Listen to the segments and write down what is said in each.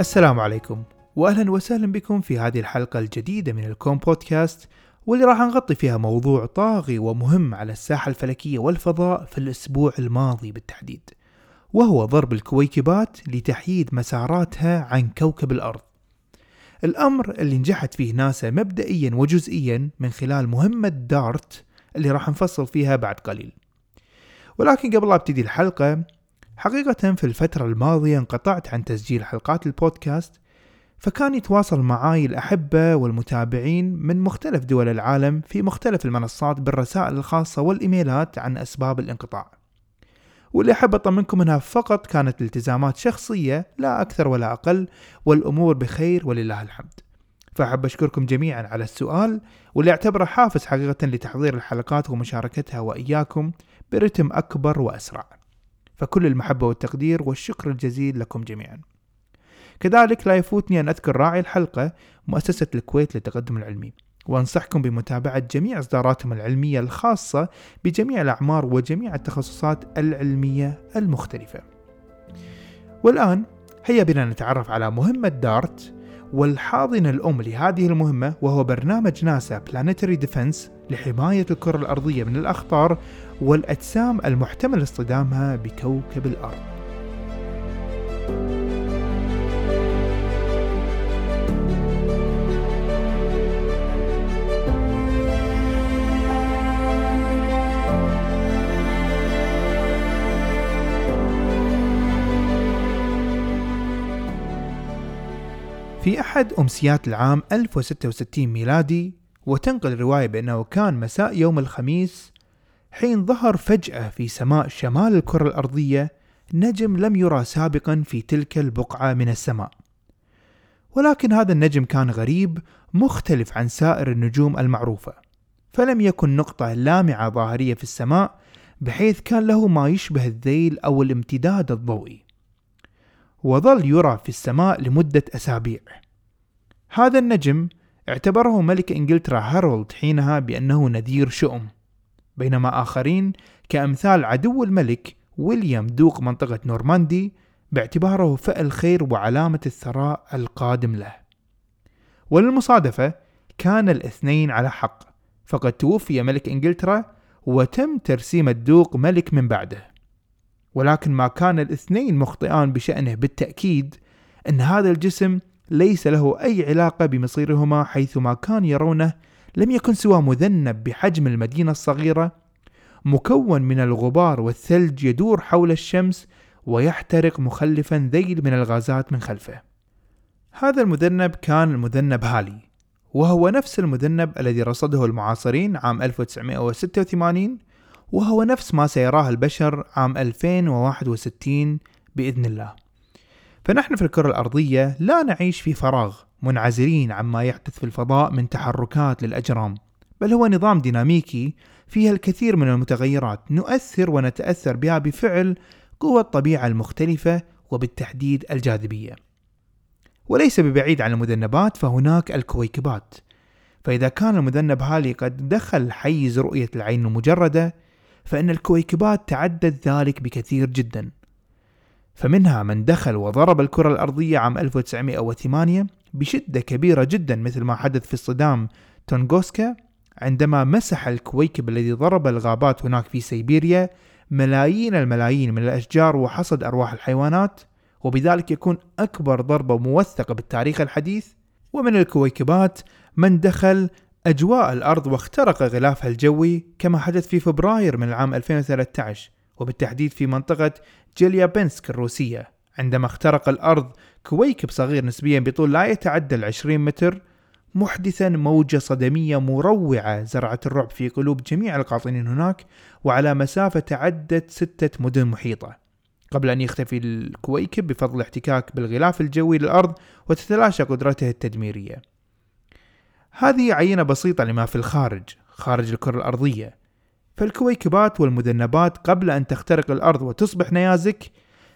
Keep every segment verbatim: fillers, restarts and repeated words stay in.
السلام عليكم، وأهلا وسهلا بكم في هذه الحلقة الجديدة من الكون بودكاست، واللي راح نغطي فيها موضوع طاغي ومهم على الساحة الفلكية والفضاء في الأسبوع الماضي بالتحديد، وهو ضرب الكويكبات لتحييد مساراتها عن كوكب الأرض. الأمر اللي نجحت فيه ناسا مبدئيا وجزئيا من خلال مهمة دارت اللي راح نفصل فيها بعد قليل. ولكن قبل لا ابتدي الحلقة، حقيقة في الفترة الماضية انقطعت عن تسجيل حلقات البودكاست، فكان يتواصل معاي الأحبة والمتابعين من مختلف دول العالم في مختلف المنصات بالرسائل الخاصة والإيميلات عن أسباب الانقطاع، واللي أحب أطمنكم منها فقط كانت التزامات شخصية لا أكثر ولا أقل، والأمور بخير ولله الحمد. فأحب أشكركم جميعا على السؤال، واللي أعتبره حافز حقيقة لتحضير الحلقات ومشاركتها وإياكم برتم أكبر وأسرع، فكل المحبة والتقدير والشكر الجزيل لكم جميعا. كذلك لا يفوتني أن أذكر راعي الحلقة مؤسسة الكويت للتقدم العلمي، وأنصحكم بمتابعة جميع إصداراتهم العلمية الخاصة بجميع الأعمار وجميع التخصصات العلمية المختلفة. والآن هيا بنا نتعرف على مهمة دارت والحاضنة الأم لهذه المهمة، وهو برنامج ناسا بلانتري ديفنس لحماية الكرة الأرضية من الأخطار والأجسام المحتمل اصطدامها بكوكب الأرض. في أحد أمسيات العام ألف وستة وستين ميلادي، وتنقل الرواية بأنه كان مساء يوم الخميس، حين ظهر فجأة في سماء شمال الكرة الأرضية نجم لم يرى سابقا في تلك البقعة من السماء. ولكن هذا النجم كان غريب مختلف عن سائر النجوم المعروفة، فلم يكن نقطة لامعة ظاهرية في السماء، بحيث كان له ما يشبه الذيل أو الامتداد الضوئي، وظل يرى في السماء لمدة أسابيع. هذا النجم اعتبره ملك إنجلترا هارولد حينها بأنه نذير شؤم، بينما آخرين كأمثال عدو الملك ويليام دوق منطقة نورماندي باعتباره فأل خير وعلامة الثراء القادم له. وللمصادفة كان الاثنين على حق، فقد توفي ملك إنجلترا وتم ترسيم الدوق ملك من بعده. ولكن ما كان الاثنين مخطئان بشأنه بالتأكيد أن هذا الجسم ليس له أي علاقة بمصيرهما، حيث ما كان يرونه لم يكن سوى مذنب بحجم المدينة الصغيرة، مكون من الغبار والثلج يدور حول الشمس ويحترق، مخلفا ذيل من الغازات من خلفه. هذا المذنب كان المذنب هالي، وهو نفس المذنب الذي رصده المعاصرين عام ألف وتسعمائة وستة وثمانين، وهو نفس ما سيراه البشر عام ألفين وواحد وستين بإذن الله. فنحن في الكرة الأرضية لا نعيش في فراغ منعزلين عما يحدث في الفضاء من تحركات للأجرام، بل هو نظام ديناميكي فيها الكثير من المتغيرات نؤثر ونتأثر بها بفعل قوى الطبيعة المختلفة، وبالتحديد الجاذبية. وليس ببعيد عن المذنبات فهناك الكويكبات، فإذا كان المذنب هالي قد دخل حيز رؤية العين المجردة، فإن الكويكبات تعدد ذلك بكثير جدا، فمنها من دخل وضرب الكرة الأرضية عام ألف وتسعمائة وثمانية بشدة كبيرة جدا، مثل ما حدث في اصطدام تونغوسكا عندما مسح الكويكب الذي ضرب الغابات هناك في سيبيريا ملايين الملايين من الأشجار وحصد أرواح الحيوانات، وبذلك يكون أكبر ضربة موثقة بالتاريخ الحديث. ومن الكويكبات من دخل أجواء الأرض واخترق غلافها الجوي، كما حدث في فبراير من العام ألفين وثلاثة عشر، وبالتحديد في منطقة جيليابنسك الروسية، عندما اخترق الأرض كويكب صغير نسبيا بطول لا يتعدى العشرين متر، محدثا موجة صدمية مروعة زرعت الرعب في قلوب جميع القاطنين هناك، وعلى مسافة تعدت ستة مدن محيطة، قبل أن يختفي الكويكب بفضل احتكاك بالغلاف الجوي للأرض وتتلاشى قدرته التدميرية. هذه عينة بسيطة لما في الخارج، خارج الكرة الأرضية، فالكويكبات والمذنبات قبل أن تخترق الأرض وتصبح نيازك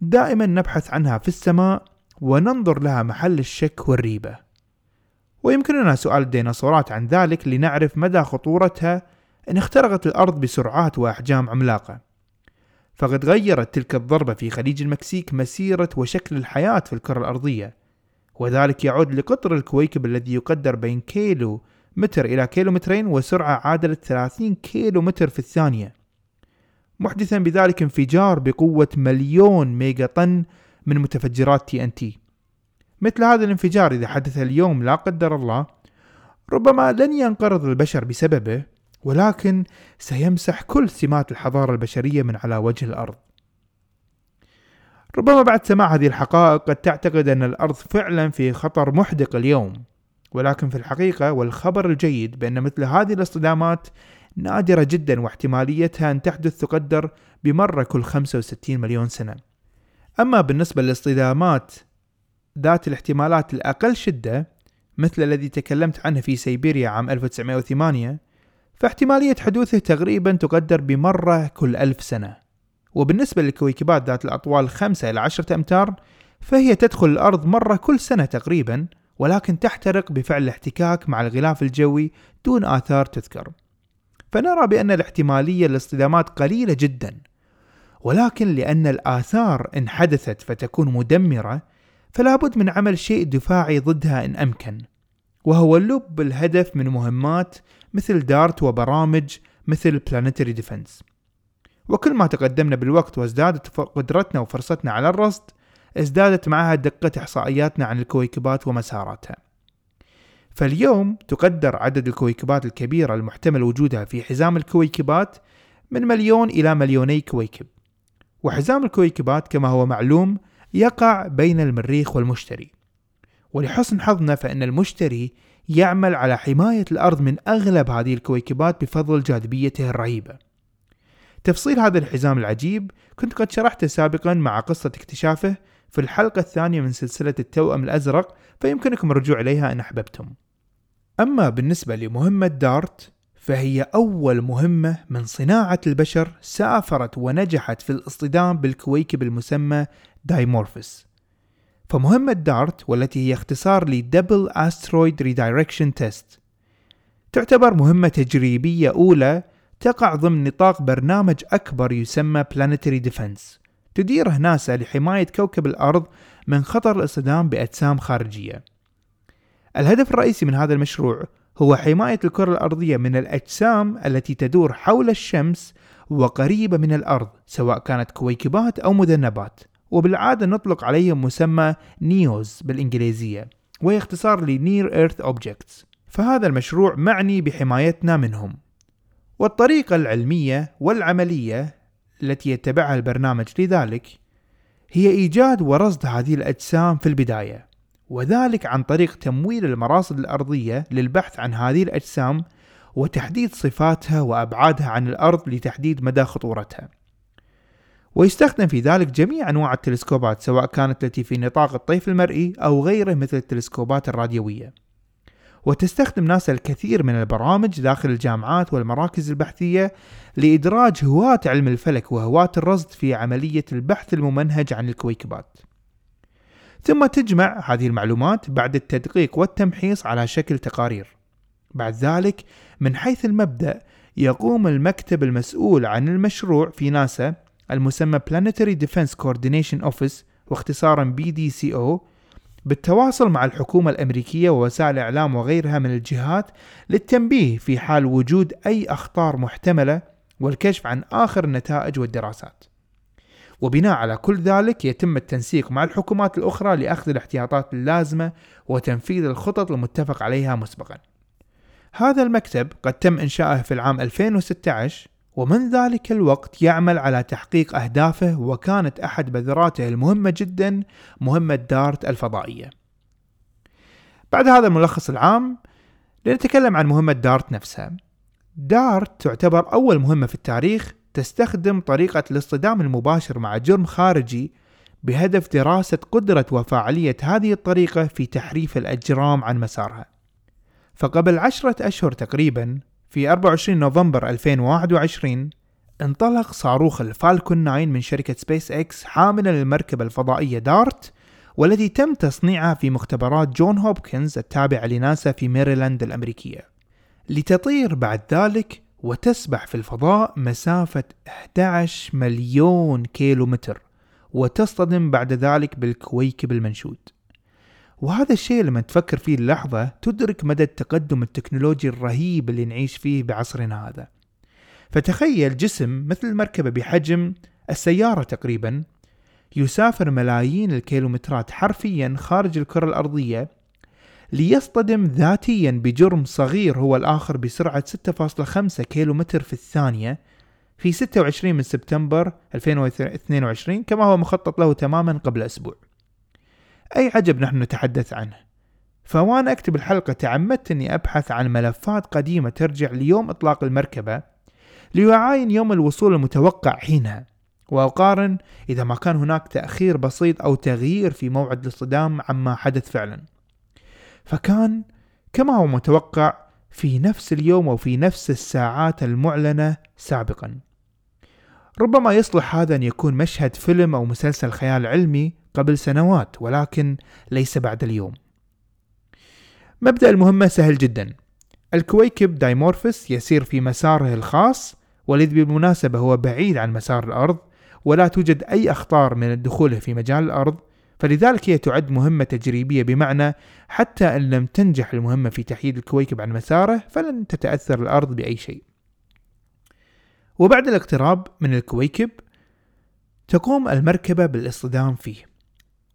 دائما نبحث عنها في السماء وننظر لها محل الشك والريبة، ويمكننا سؤال الديناصورات عن ذلك لنعرف مدى خطورتها إن اخترقت الأرض بسرعات وأحجام عملاقة. فقد غيرت تلك الضربة في خليج المكسيك مسيرة وشكل الحياة في الكرة الأرضية، وذلك يعود لقطر الكويكب الذي يقدر بين كيلو متر إلى كيلومترين وسرعة عادلت ثلاثين كيلو متر في الثانية، محدثا بذلك انفجار بقوة مليون ميجا طن من متفجرات تي ان تي. مثل هذا الانفجار إذا حدث اليوم لا قدر الله، ربما لن ينقرض البشر بسببه، ولكن سيمسح كل سمات الحضارة البشرية من على وجه الأرض. ربما بعد سماع هذه الحقائق قد تعتقد أن الأرض فعلا في خطر محدق اليوم، ولكن في الحقيقة والخبر الجيد بأن مثل هذه الاصطدامات نادرة جدا، واحتماليتها أن تحدث تقدر بمرة كل خمسة وستين مليون سنة. أما بالنسبة للاصطدامات ذات الاحتمالات الأقل شدة مثل الذي تكلمت عنه في سيبيريا عام ألف وتسعمائة وثمانية، فاحتمالية حدوثه تقريبا تقدر بمرة كل ألف سنة. وبالنسبة للكويكبات ذات الأطوال خمسة إلى عشرة أمتار فهي تدخل الأرض مرة كل سنة تقريبا، ولكن تحترق بفعل الاحتكاك مع الغلاف الجوي دون آثار تذكر. فنرى بأن الاحتمالية للاصطدامات قليلة جدا، ولكن لأن الآثار إن حدثت فتكون مدمرة، فلا بد من عمل شيء دفاعي ضدها إن أمكن، وهو لب الهدف من مهمات مثل دارت وبرامج مثل Planetary Defense. وكل ما تقدمنا بالوقت وازدادت قدرتنا وفرصتنا على الرصد، ازدادت معها دقة إحصائياتنا عن الكويكبات ومساراتها. فاليوم تقدر عدد الكويكبات الكبيرة المحتمل وجودها في حزام الكويكبات من مليون إلى مليوني كويكب، وحزام الكويكبات كما هو معلوم يقع بين المريخ والمشتري، ولحسن حظنا فإن المشتري يعمل على حماية الأرض من أغلب هذه الكويكبات بفضل جاذبيته الرهيبة. تفصيل هذا الحزام العجيب كنت قد شرحته سابقا مع قصة اكتشافه في الحلقة الثانية من سلسلة التوأم الأزرق، فيمكنكم الرجوع إليها إن أحببتم. أما بالنسبة لمهمة دارت فهي أول مهمة من صناعة البشر سافرت ونجحت في الاصطدام بالكويكب المسمى دايمورفيس. فمهمة دارت، والتي هي اختصار لدبل أسترويد ريدايركشن تيست، تعتبر مهمة تجريبية أولى تقع ضمن نطاق برنامج أكبر يسمى Planetary Defense، تديره ناسا لحماية كوكب الأرض من خطر الاصطدام بأجسام خارجية. الهدف الرئيسي من هذا المشروع هو حماية الكرة الأرضية من الأجسام التي تدور حول الشمس وقريبة من الأرض، سواء كانت كويكبات أو مذنبات، وبالعادة نطلق عليهم مسمى نيوز بالإنجليزية، وهي اختصار لنير إيرث أوبجكتس. فهذا المشروع معني بحمايتنا منهم، والطريقة العلمية والعملية التي يتبعها البرنامج لذلك هي إيجاد ورصد هذه الأجسام في البداية، وذلك عن طريق تمويل المراصد الأرضية للبحث عن هذه الأجسام وتحديد صفاتها وأبعادها عن الأرض لتحديد مدى خطورتها. ويستخدم في ذلك جميع أنواع التلسكوبات، سواء كانت التي في نطاق الطيف المرئي أو غيره مثل التلسكوبات الراديوية. وتستخدم ناسا الكثير من البرامج داخل الجامعات والمراكز البحثية لإدراج هواة علم الفلك وهواة الرصد في عملية البحث الممنهج عن الكويكبات، ثم تجمع هذه المعلومات بعد التدقيق والتمحيص على شكل تقارير. بعد ذلك من حيث المبدأ يقوم المكتب المسؤول عن المشروع في ناسا المسمى Planetary Defense Coordination Office واختصارا بي دي سي أو بالتواصل مع الحكومة الأمريكية ووسائل الإعلام وغيرها من الجهات للتنبيه في حال وجود أي أخطار محتملة والكشف عن آخر النتائج والدراسات. وبناء على كل ذلك يتم التنسيق مع الحكومات الأخرى لأخذ الاحتياطات اللازمة وتنفيذ الخطط المتفق عليها مسبقا. هذا المكتب قد تم إنشاؤه في العام ألفين وستة عشر، ومن ذلك الوقت يعمل على تحقيق أهدافه، وكانت أحد بذراته المهمة جدا مهمة دارت الفضائية. بعد هذا الملخص العام لنتكلم عن مهمة دارت نفسها. دارت تعتبر أول مهمة في التاريخ تستخدم طريقة الاصطدام المباشر مع جرم خارجي بهدف دراسة قدرة وفاعلية هذه الطريقة في تحريف الأجرام عن مسارها. فقبل عشرة أشهر تقريبا في أربعة وعشرين نوفمبر ألفين وواحد وعشرين انطلق صاروخ الفالكون تسعة من شركة سبيس اكس حاملا للمركبة الفضائية دارت، والتي تم تصنيعها في مختبرات جون هوبكنز التابعة لناسا في ميريلاند الأمريكية، لتطير بعد ذلك وتسبح في الفضاء مسافة أحد عشر مليون كيلومتر وتصطدم بعد ذلك بالكويكب المنشود. وهذا الشيء لما تفكر فيه اللحظة تدرك مدى التقدم التكنولوجي الرهيب اللي نعيش فيه بعصرنا هذا. فتخيل جسم مثل المركبة بحجم السيارة تقريبا يسافر ملايين الكيلومترات حرفيا خارج الكرة الأرضية ليصطدم ذاتيا بجرم صغير هو الآخر بسرعة ستة فاصلة خمسة كيلومتر في الثانية في ستة وعشرين من سبتمبر ألفين واثنين وعشرين كما هو مخطط له تماما قبل أسبوع. أي عجب نحن نتحدث عنه. فوانا أكتب الحلقة تعمدت أني أبحث عن ملفات قديمة ترجع ليوم إطلاق المركبة ليعاين يوم الوصول المتوقع حينها، وأقارن إذا ما كان هناك تأخير بسيط أو تغيير في موعد الاصطدام عما حدث فعلا. فكان كما هو متوقع في نفس اليوم وفي نفس الساعات المعلنة سابقا. ربما يصلح هذا أن يكون مشهد فيلم أو مسلسل خيال علمي قبل سنوات، ولكن ليس بعد اليوم. مبدأ المهمة سهل جدا. الكويكب دايمورفيس يسير في مساره الخاص، والذي بالمناسبة هو بعيد عن مسار الأرض ولا توجد أي أخطار من دخوله في مجال الأرض، فلذلك هي تعد مهمة تجريبية، بمعنى حتى أن لم تنجح المهمة في تحييد الكويكب عن مساره فلن تتأثر الأرض بأي شيء. وبعد الاقتراب من الكويكب تقوم المركبة بالاصطدام فيه،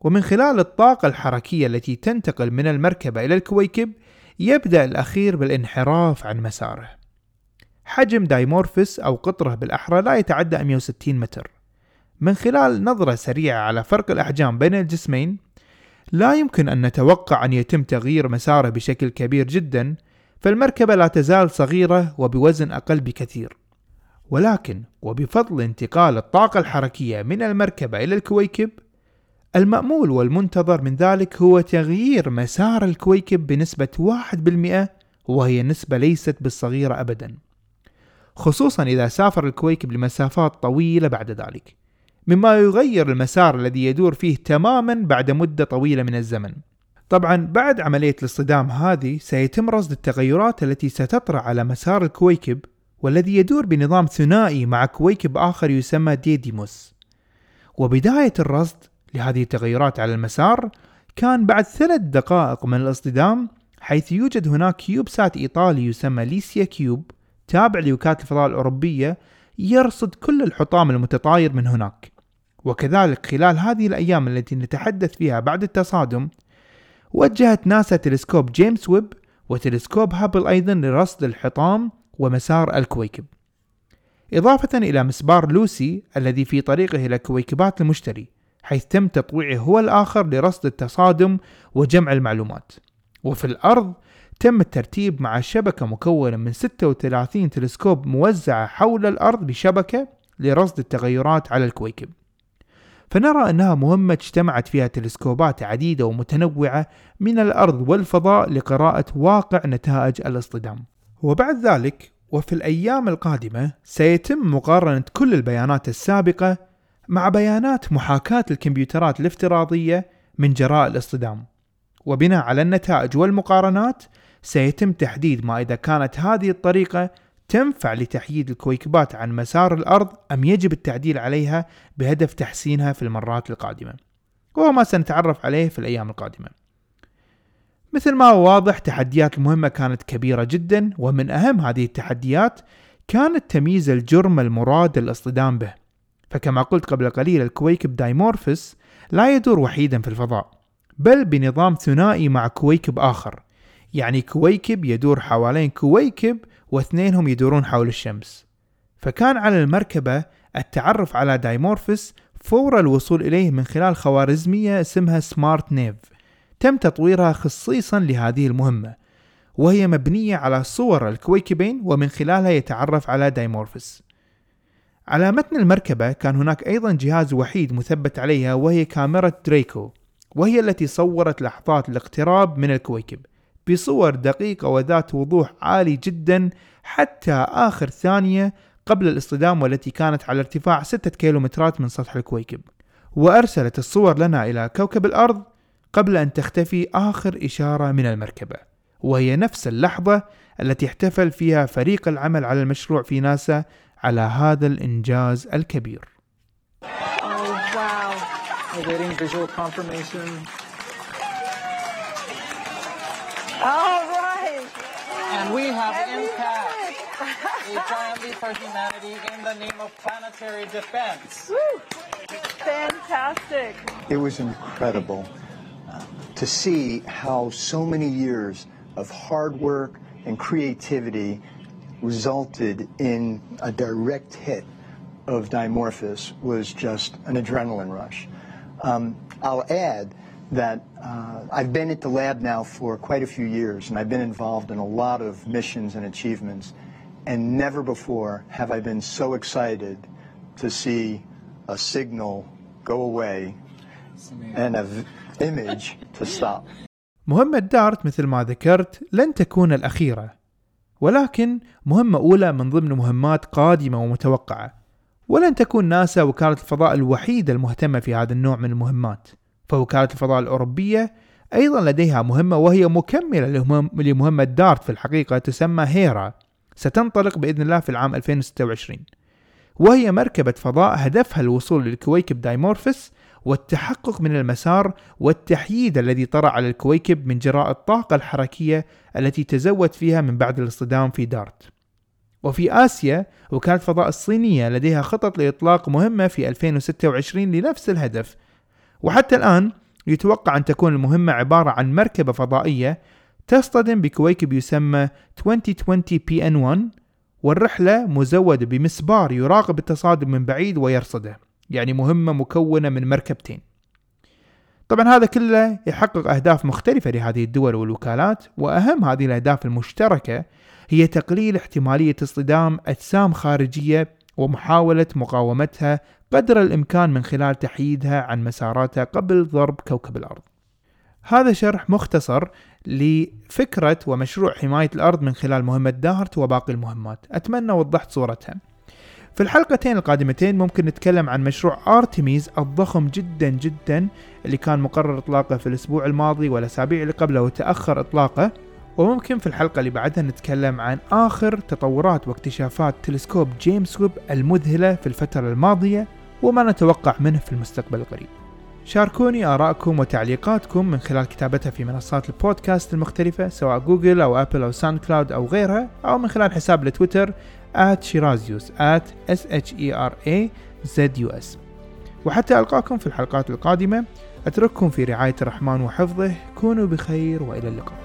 ومن خلال الطاقة الحركية التي تنتقل من المركبة إلى الكويكب يبدأ الأخير بالانحراف عن مساره. حجم دايمورفيس أو قطره بالأحرى لا يتعدى مئة وستين متر. من خلال نظرة سريعة على فرق الأحجام بين الجسمين لا يمكن أن نتوقع أن يتم تغيير مساره بشكل كبير جدا، فالمركبة لا تزال صغيرة وبوزن أقل بكثير. ولكن وبفضل انتقال الطاقة الحركية من المركبة إلى الكويكب، المأمول والمنتظر من ذلك هو تغيير مسار الكويكب بنسبة واحد بالمئة، وهي نسبة ليست بالصغيرة أبدا، خصوصا إذا سافر الكويكب لمسافات طويلة بعد ذلك، مما يغير المسار الذي يدور فيه تماما بعد مدة طويلة من الزمن. طبعا بعد عملية الاصطدام هذه سيتم رصد التغيرات التي ستطرأ على مسار الكويكب، والذي يدور بنظام ثنائي مع كويكب آخر يسمى ديديموس. وبداية الرصد لهذه التغيرات على المسار كان بعد ثلاث دقائق من الاصطدام، حيث يوجد هناك كيوبسات إيطالي يسمى ليسيا كيوب تابع لوكالة الفضاء الأوروبية يرصد كل الحطام المتطاير من هناك. وكذلك خلال هذه الأيام التي نتحدث فيها بعد التصادم وجهت ناسا تلسكوب جيمس ويب وتلسكوب هابل أيضا لرصد الحطام ومسار الكويكب، إضافة إلى مسبار لوسي الذي في طريقه إلى كويكبات المشتري، حيث تم تطويعه هو الآخر لرصد التصادم وجمع المعلومات. وفي الأرض تم الترتيب مع شبكة مكونة من ستة وثلاثين تلسكوب موزعة حول الأرض بشبكة لرصد التغيرات على الكويكب. فنرى أنها مهمة اجتمعت فيها تلسكوبات عديدة ومتنوعة من الأرض والفضاء لقراءة واقع نتائج الاصطدام. وبعد ذلك وفي الأيام القادمة سيتم مقارنة كل البيانات السابقة مع بيانات محاكاة الكمبيوترات الافتراضية من جراء الاصطدام، وبناء على النتائج والمقارنات سيتم تحديد ما إذا كانت هذه الطريقة تنفع لتحييد الكويكبات عن مسار الأرض أم يجب التعديل عليها بهدف تحسينها في المرات القادمة، وهو ما سنتعرف عليه في الأيام القادمة. مثل ما هو واضح تحديات المهمة كانت كبيرة جدا، ومن أهم هذه التحديات كانت تمييز الجرم المراد للاصطدام به. فكما قلت قبل قليل الكويكب دايمورفيس لا يدور وحيدا في الفضاء، بل بنظام ثنائي مع كويكب آخر، يعني كويكب يدور حوالين كويكب واثنينهم يدورون حول الشمس. فكان على المركبة التعرف على دايمورفيس فور الوصول إليه من خلال خوارزمية اسمها سمارت نيف تم تطويرها خصيصا لهذه المهمة، وهي مبنية على صور الكويكبين ومن خلالها يتعرف على دايمورفيس. على متن المركبة كان هناك أيضا جهاز وحيد مثبت عليها وهي كاميرا دريكو، وهي التي صورت لحظات الاقتراب من الكويكب بصور دقيقة وذات وضوح عالي جدا حتى آخر ثانية قبل الاصطدام، والتي كانت على ارتفاع ستة كيلومترات من سطح الكويكب، وأرسلت الصور لنا إلى كوكب الأرض قبل أن تختفي آخر إشارة من المركبة، وهي نفس اللحظة التي احتفل فيها فريق العمل على المشروع في ناسا على هذا الإنجاز الكبير. We finally for humanity in the name of planetary defense. Woo! Fantastic. It was incredible to see how so many years of hard work and creativity resulted in a direct hit of Dimorphos. Was just an adrenaline rush. Um, I'll add that uh, I've been at the lab now for quite a few years, and I've been involved in a lot of missions and achievements. And never before have I been so excited to see a signal go away and an image to stop. مهمة دارت مثل ما ذكرت لن تكون الأخيرة، ولكن مهمة أولى من ضمن مهمات قادمة ومتوقعة، ولن تكون ناسا وكالة الفضاء الوحيدة المهتمة في هذا النوع من المهمات. فوكالة الفضاء الأوروبية أيضا لديها مهمة، وهي مكملة لمهمة دارت في الحقيقة، تسمى هيرا، ستنطلق بإذن الله في العام ألفين وستة وعشرين، وهي مركبة فضاء هدفها الوصول للكويكب دايمورفيس والتحقق من المسار والتحييد الذي طرأ على الكويكب من جراء الطاقة الحركية التي تزود فيها من بعد الاصطدام في دارت. وفي آسيا وكالة الفضاء الصينية لديها خطط لإطلاق مهمة في ألفين وستة وعشرين لنفس الهدف، وحتى الآن يتوقع أن تكون المهمة عبارة عن مركبة فضائية تصطدم بكويكب يسمى عشرين عشرين بي إن واحد، والرحلة مزودة بمسبار يراقب التصادم من بعيد ويرصده، يعني مهمة مكونة من مركبتين. طبعا هذا كله يحقق أهداف مختلفة لهذه الدول والوكالات، وأهم هذه الأهداف المشتركة هي تقليل احتمالية اصطدام أجسام خارجية ومحاولة مقاومتها قدر الإمكان من خلال تحييدها عن مساراتها قبل ضرب كوكب الأرض. هذا شرح مختصر لفكرة ومشروع حماية الأرض من خلال مهمة دارت وباقي المهمات، أتمنى وضحت صورتها. في الحلقتين القادمتين ممكن نتكلم عن مشروع أرتميز الضخم جدا جدا اللي كان مقرر إطلاقه في الأسبوع الماضي والأسابيع اللي قبله وتأخر إطلاقه، وممكن في الحلقة اللي بعدها نتكلم عن آخر تطورات واكتشافات تلسكوب جيمس ويب المذهلة في الفترة الماضية وما نتوقع منه في المستقبل القريب. شاركوني آراءكم وتعليقاتكم من خلال كتابتها في منصات البودكاست المختلفة، سواء جوجل أو أبل أو ساند كلاود أو غيرها، أو من خلال حساب لتويتر آت شيرازيوس آت إس إتش إي آر إيه زد يو إس. وحتى ألقاكم في الحلقات القادمة، أترككم في رعاية الرحمن وحفظه، كونوا بخير وإلى اللقاء.